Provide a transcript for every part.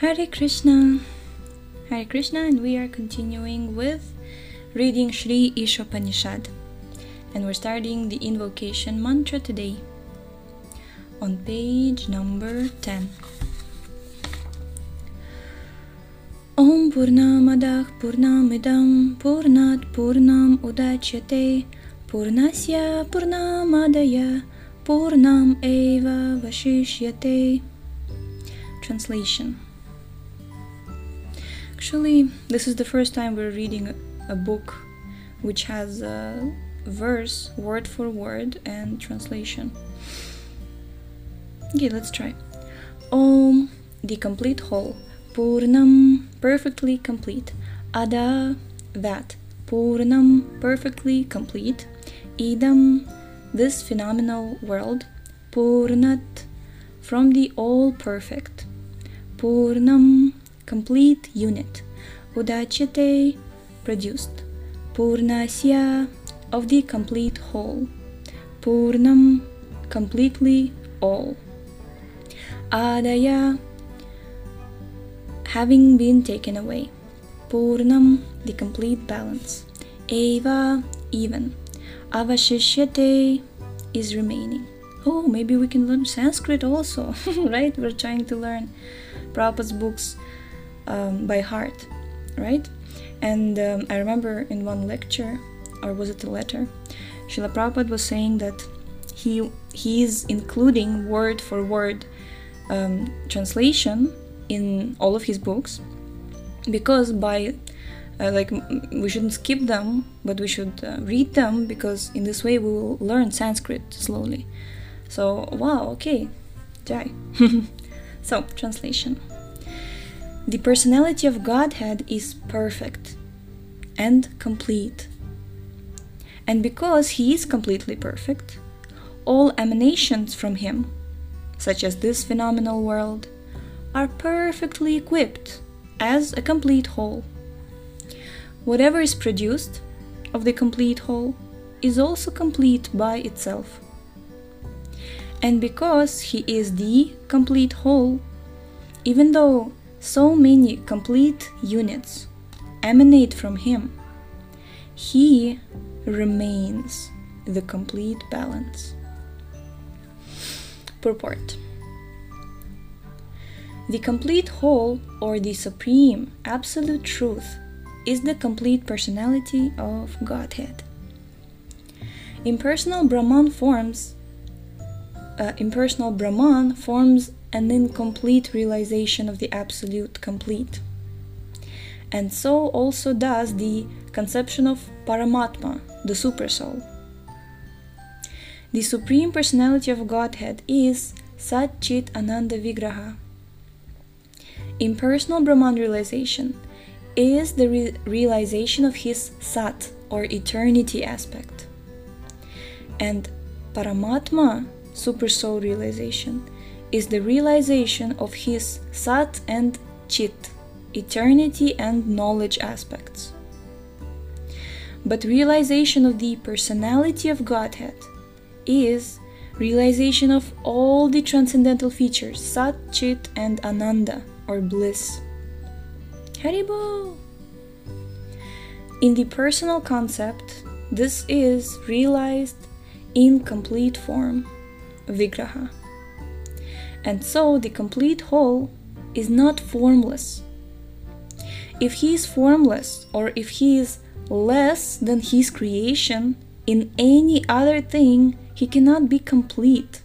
Hare Krishna, and we are continuing with reading Shri Ishopanishad, and we're starting the invocation mantra today on page number 10. Om Purnamadah Purnamidam Purnat Purnam Udachyate Purnasya Purnamadaya Purnam Eva Vashishyate. Translation. Actually, this is the first time we're reading a book which has a verse, word for word, and translation. Okay, let's try. Om, the complete whole. Purnam, perfectly complete. Ada, that. Purnam, perfectly complete. Idam, this phenomenal world. Purnat, from the all perfect. Purnam, complete unit. Udachyate, produced. Purnasya, of the complete whole. Purnam, completely all. Adaya, having been taken away. Purnam, the complete balance. Eva, even. Avashishyate, is remaining. Oh, maybe we can learn Sanskrit also, right? We're trying to learn Prabhupada's books by heart, right? And I remember in one lecture, or was it a letter, Śrīla Prabhupāda was saying that he is including word for word translation in all of his books, because by we shouldn't skip them, but we should read them, because in this way we will learn Sanskrit slowly. So wow, okay, jai. So translation. The personality of Godhead is perfect and complete. And because He is completely perfect, all emanations from Him, such as this phenomenal world, are perfectly equipped as a complete whole. Whatever is produced of the complete whole is also complete by itself. And because He is the complete whole, even though so many complete units emanate from Him, He remains the complete balance. Purport. The complete whole, or the supreme absolute truth, is the complete personality of Godhead. Impersonal Brahman forms an incomplete realization of the absolute complete. And so also does the conception of Paramatma, the Supersoul. The Supreme Personality of Godhead is Sat-Chit-Ananda-Vigraha. Impersonal Brahman realization is the realization of His Sat, or eternity aspect. And Paramatma, Supersoul realization, is the realization of His Sat and Chit, eternity and knowledge aspects. But realization of the personality of Godhead is realization of all the transcendental features, Sat, Chit and Ananda, or bliss. Haribo! In the personal concept, this is realized in complete form, Vigraha. And so the complete whole is not formless. If He is formless, or if He is less than His creation in any other thing, He cannot be complete.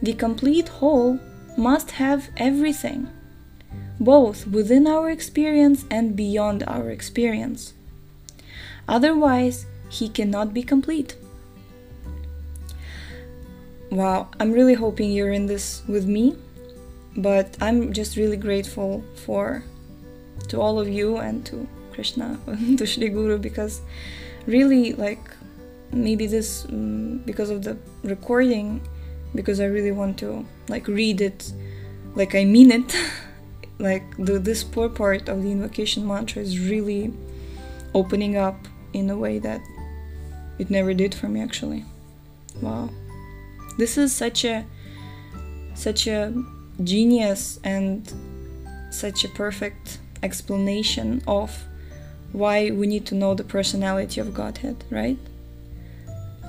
The complete whole must have everything, both within our experience and beyond our experience. Otherwise, He cannot be complete. Wow, I'm really hoping you're in this with me, but I'm just really grateful to all of you and to Krishna, to Shri Guru, because really, maybe this, because of the recording, because I really want to, read it, I mean it, this purport of the invocation mantra is really opening up in a way that it never did for me, actually. Wow. This is such a genius and such a perfect explanation of why we need to know the personality of Godhead, right?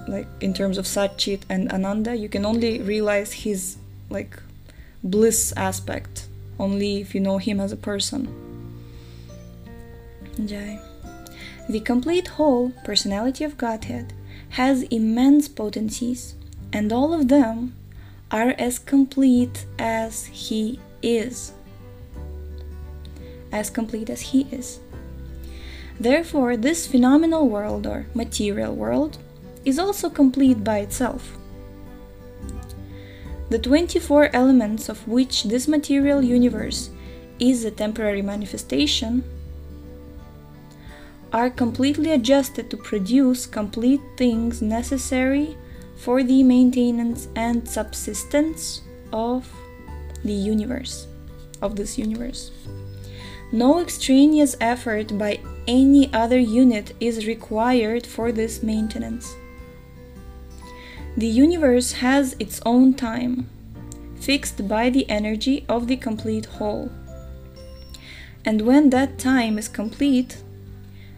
Like in terms of Satchit and Ananda, you can only realize his like bliss aspect only if you know him as a person. Jai. The complete whole personality of Godhead has immense potencies, and all of them are as complete as He is. As complete as He is. Therefore, this phenomenal world or material world is also complete by itself. The 24 elements of which this material universe is a temporary manifestation are completely adjusted to produce complete things necessary for the maintenance and subsistence of the universe, of this universe. No extraneous effort by any other unit is required for this maintenance. The universe has its own time, fixed by the energy of the complete whole. And when that time is complete,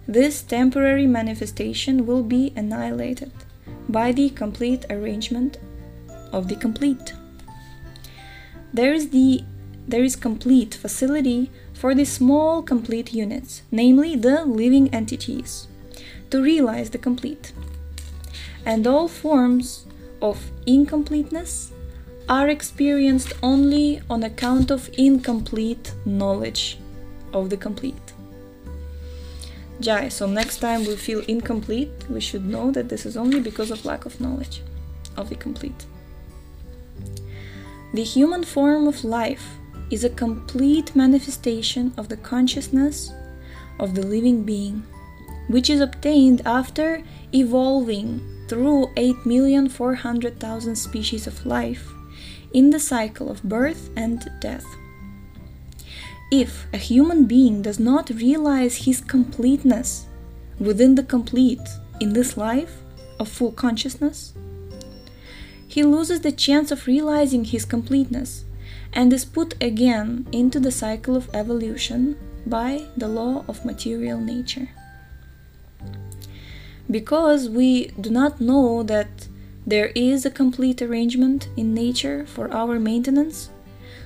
this temporary manifestation will be annihilated by the complete arrangement of the complete. There is complete facility for the small complete units, namely the living entities, to realize the complete. And all forms of incompleteness are experienced only on account of incomplete knowledge of the complete. Jai. So next time we feel incomplete, we should know that this is only because of lack of knowledge of the complete. The human form of life is a complete manifestation of the consciousness of the living being, which is obtained after evolving through 8,400,000 species of life in the cycle of birth and death. If a human being does not realize his completeness within the complete in this life of full consciousness, he loses the chance of realizing his completeness and is put again into the cycle of evolution by the law of material nature. Because we do not know that there is a complete arrangement in nature for our maintenance,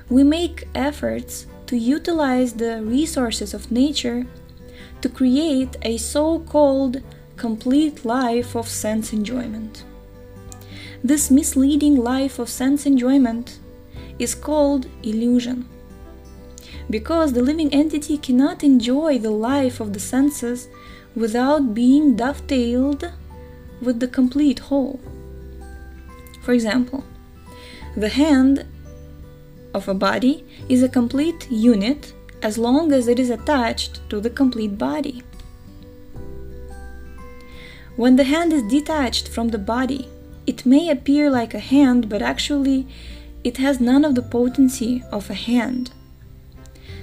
we make efforts to utilize the resources of nature to create a so-called complete life of sense enjoyment. This misleading life of sense enjoyment is called illusion, because the living entity cannot enjoy the life of the senses without being dovetailed with the complete whole. For example, the hand of a body is a complete unit as long as it is attached to the complete body. When the hand is detached from the body, it may appear like a hand, but actually it has none of the potency of a hand.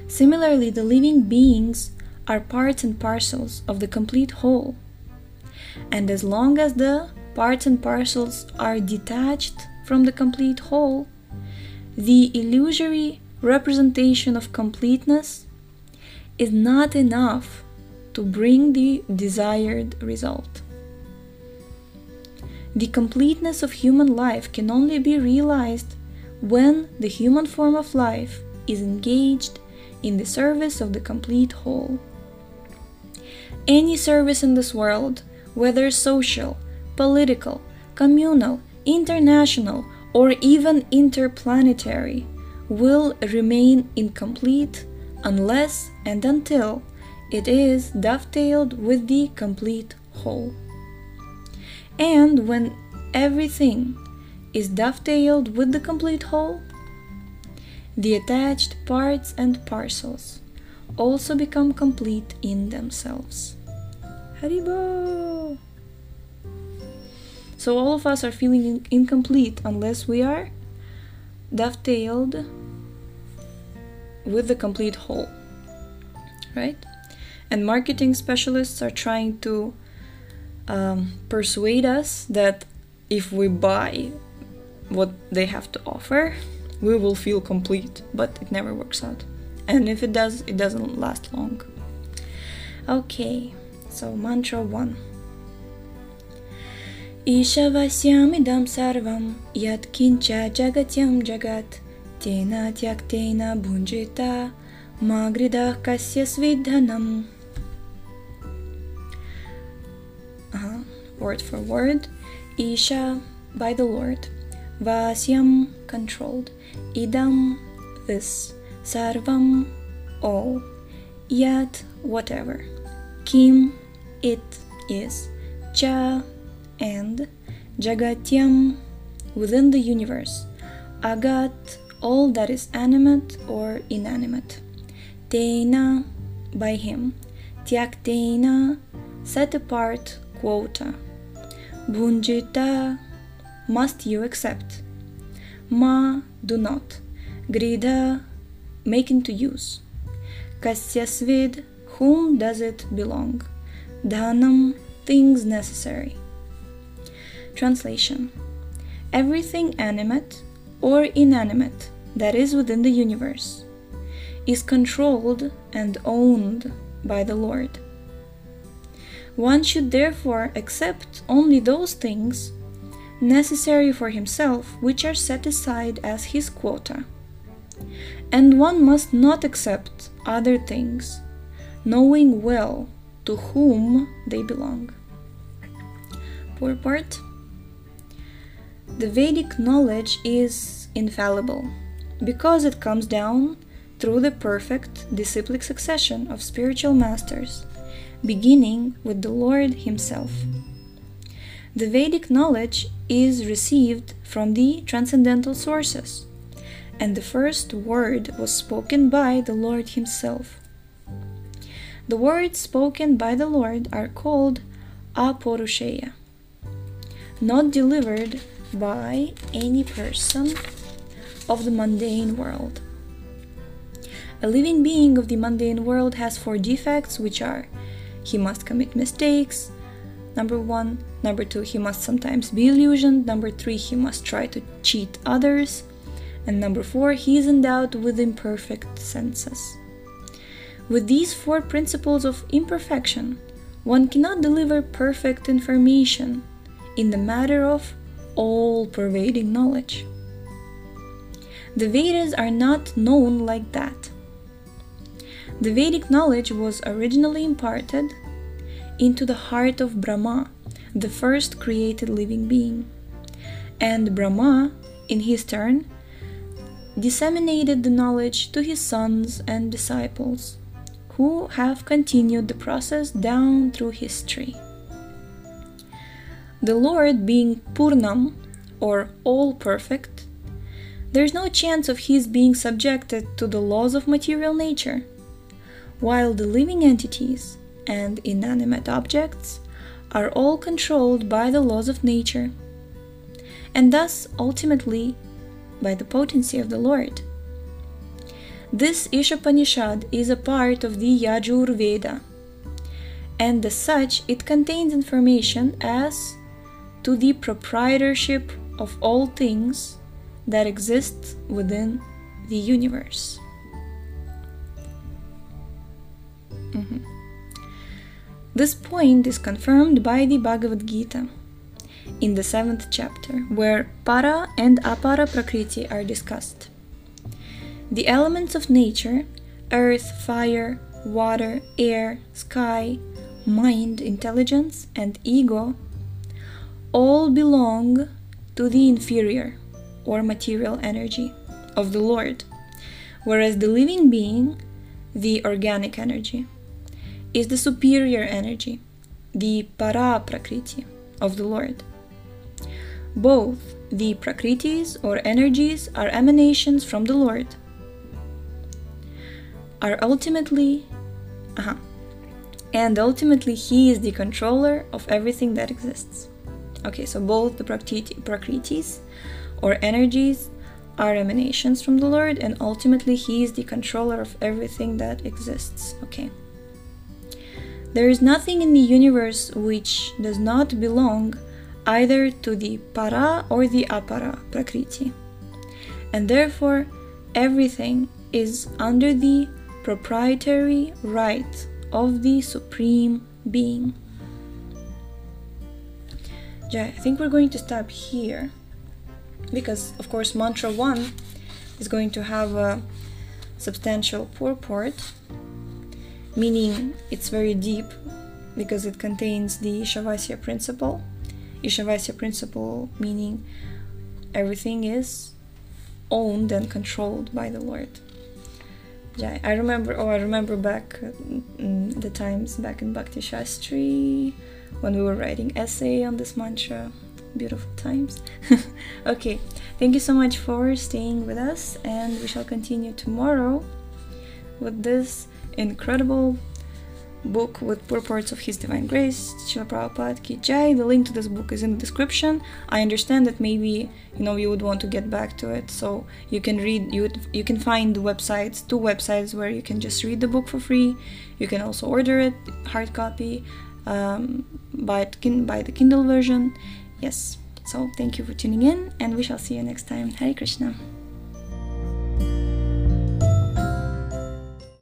Similarly, the living beings are parts and parcels of the complete whole, and as long as the parts and parcels are detached from the complete whole, the illusory representation of completeness is not enough to bring the desired result. The completeness of human life can only be realized when the human form of life is engaged in the service of the complete whole. Any service in this world, whether social, political, communal, international, or even interplanetary, will remain incomplete unless and until it is dovetailed with the complete whole. And when everything is dovetailed with the complete whole, the attached parts and parcels also become complete in themselves. Haribo! So all of us are feeling incomplete unless we are dovetailed with the complete whole, right? And marketing specialists are trying to persuade us that if we buy what they have to offer, we will feel complete, but it never works out. And if it does, it doesn't last long. Okay, so mantra 1. Ishavasya idam sarvam yat kincha jagatyam jagat tena tyaktena bhunjita magridah kasya svidhanam. Word for word. Isha, by the Lord. Vasyam, controlled. Idam, this. Sarvam, all. Yat, whatever. Kim, it is. Cha, and. Jagatyam, within the universe. Agat, all that is animate or inanimate. Tena, by him. Tyaktena, set apart, quota. Bhunjita, must you accept. Ma, do not. Grida, make into use. Kasya svid, whom does it belong? Dhanam, things necessary. Translation. Everything animate or inanimate that is within the universe is controlled and owned by the Lord. One should therefore accept only those things necessary for himself which are set aside as his quota. And one must not accept other things, knowing well to whom they belong. Purport. The Vedic knowledge is infallible because it comes down through the perfect disciplic succession of spiritual masters, beginning with the Lord Himself. The Vedic knowledge is received from the transcendental sources, and the first word was spoken by the Lord Himself. The words spoken by the Lord are called apara, not delivered by any person of the mundane world. A living being of the mundane world has 4 defects, which are: he must commit mistakes, number 1. Number 2, he must sometimes be illusioned. Number 3, he must try to cheat others. And number 4, he is endowed with imperfect senses. With these 4 principles of imperfection, one cannot deliver perfect information in the matter of all-pervading knowledge. The Vedas are not known like that. The Vedic knowledge was originally imparted into the heart of Brahma, the first created living being. And Brahma, in his turn, disseminated the knowledge to his sons and disciples, who have continued the process down through history. The Lord being Purnam, or all-perfect, there is no chance of his being subjected to the laws of material nature, while the living entities and inanimate objects are all controlled by the laws of nature, and thus ultimately by the potency of the Lord. This Ishopanishad is a part of the Yajur Veda, and as such it contains information as to the proprietorship of all things that exist within the universe. This point is confirmed by the Bhagavad Gita in the 7th chapter, where para and apara prakriti are discussed. The elements of nature, earth, fire, water, air, sky, mind, intelligence, and ego, all belong to the inferior or material energy of the Lord, whereas the living being, the organic energy, is the superior energy, the apara prakriti of the Lord. Both the prakritis or energies are emanations from the Lord, and ultimately He is the controller of everything that exists. Okay, so both the prakritis or energies are emanations from the Lord, and ultimately He is the controller of everything that exists. Okay. There is nothing in the universe which does not belong either to the para or the apara prakriti, and therefore everything is under the proprietary right of the Supreme Being. I think we're going to stop here, because of course mantra 1 is going to have a substantial purport, meaning it's very deep because it contains the Ishavasya principle. Ishavasya principle meaning everything is owned and controlled by the Lord. I remember back the times back in Bhakti Shastri when we were writing essay on this mantra. Beautiful times. Okay, thank you so much for staying with us, and we shall continue tomorrow with this incredible book with purports of His Divine Grace, Śrīla Prabhupāda Ki Jai. The link to this book is in the description. I understand that maybe you would want to get back to it, so you can read, you can find websites, 2 websites where you can just read the book for free. You can also order it hard copy, buy the Kindle version. Yes, so thank you for tuning in, and we shall see you next time. Hare Krishna.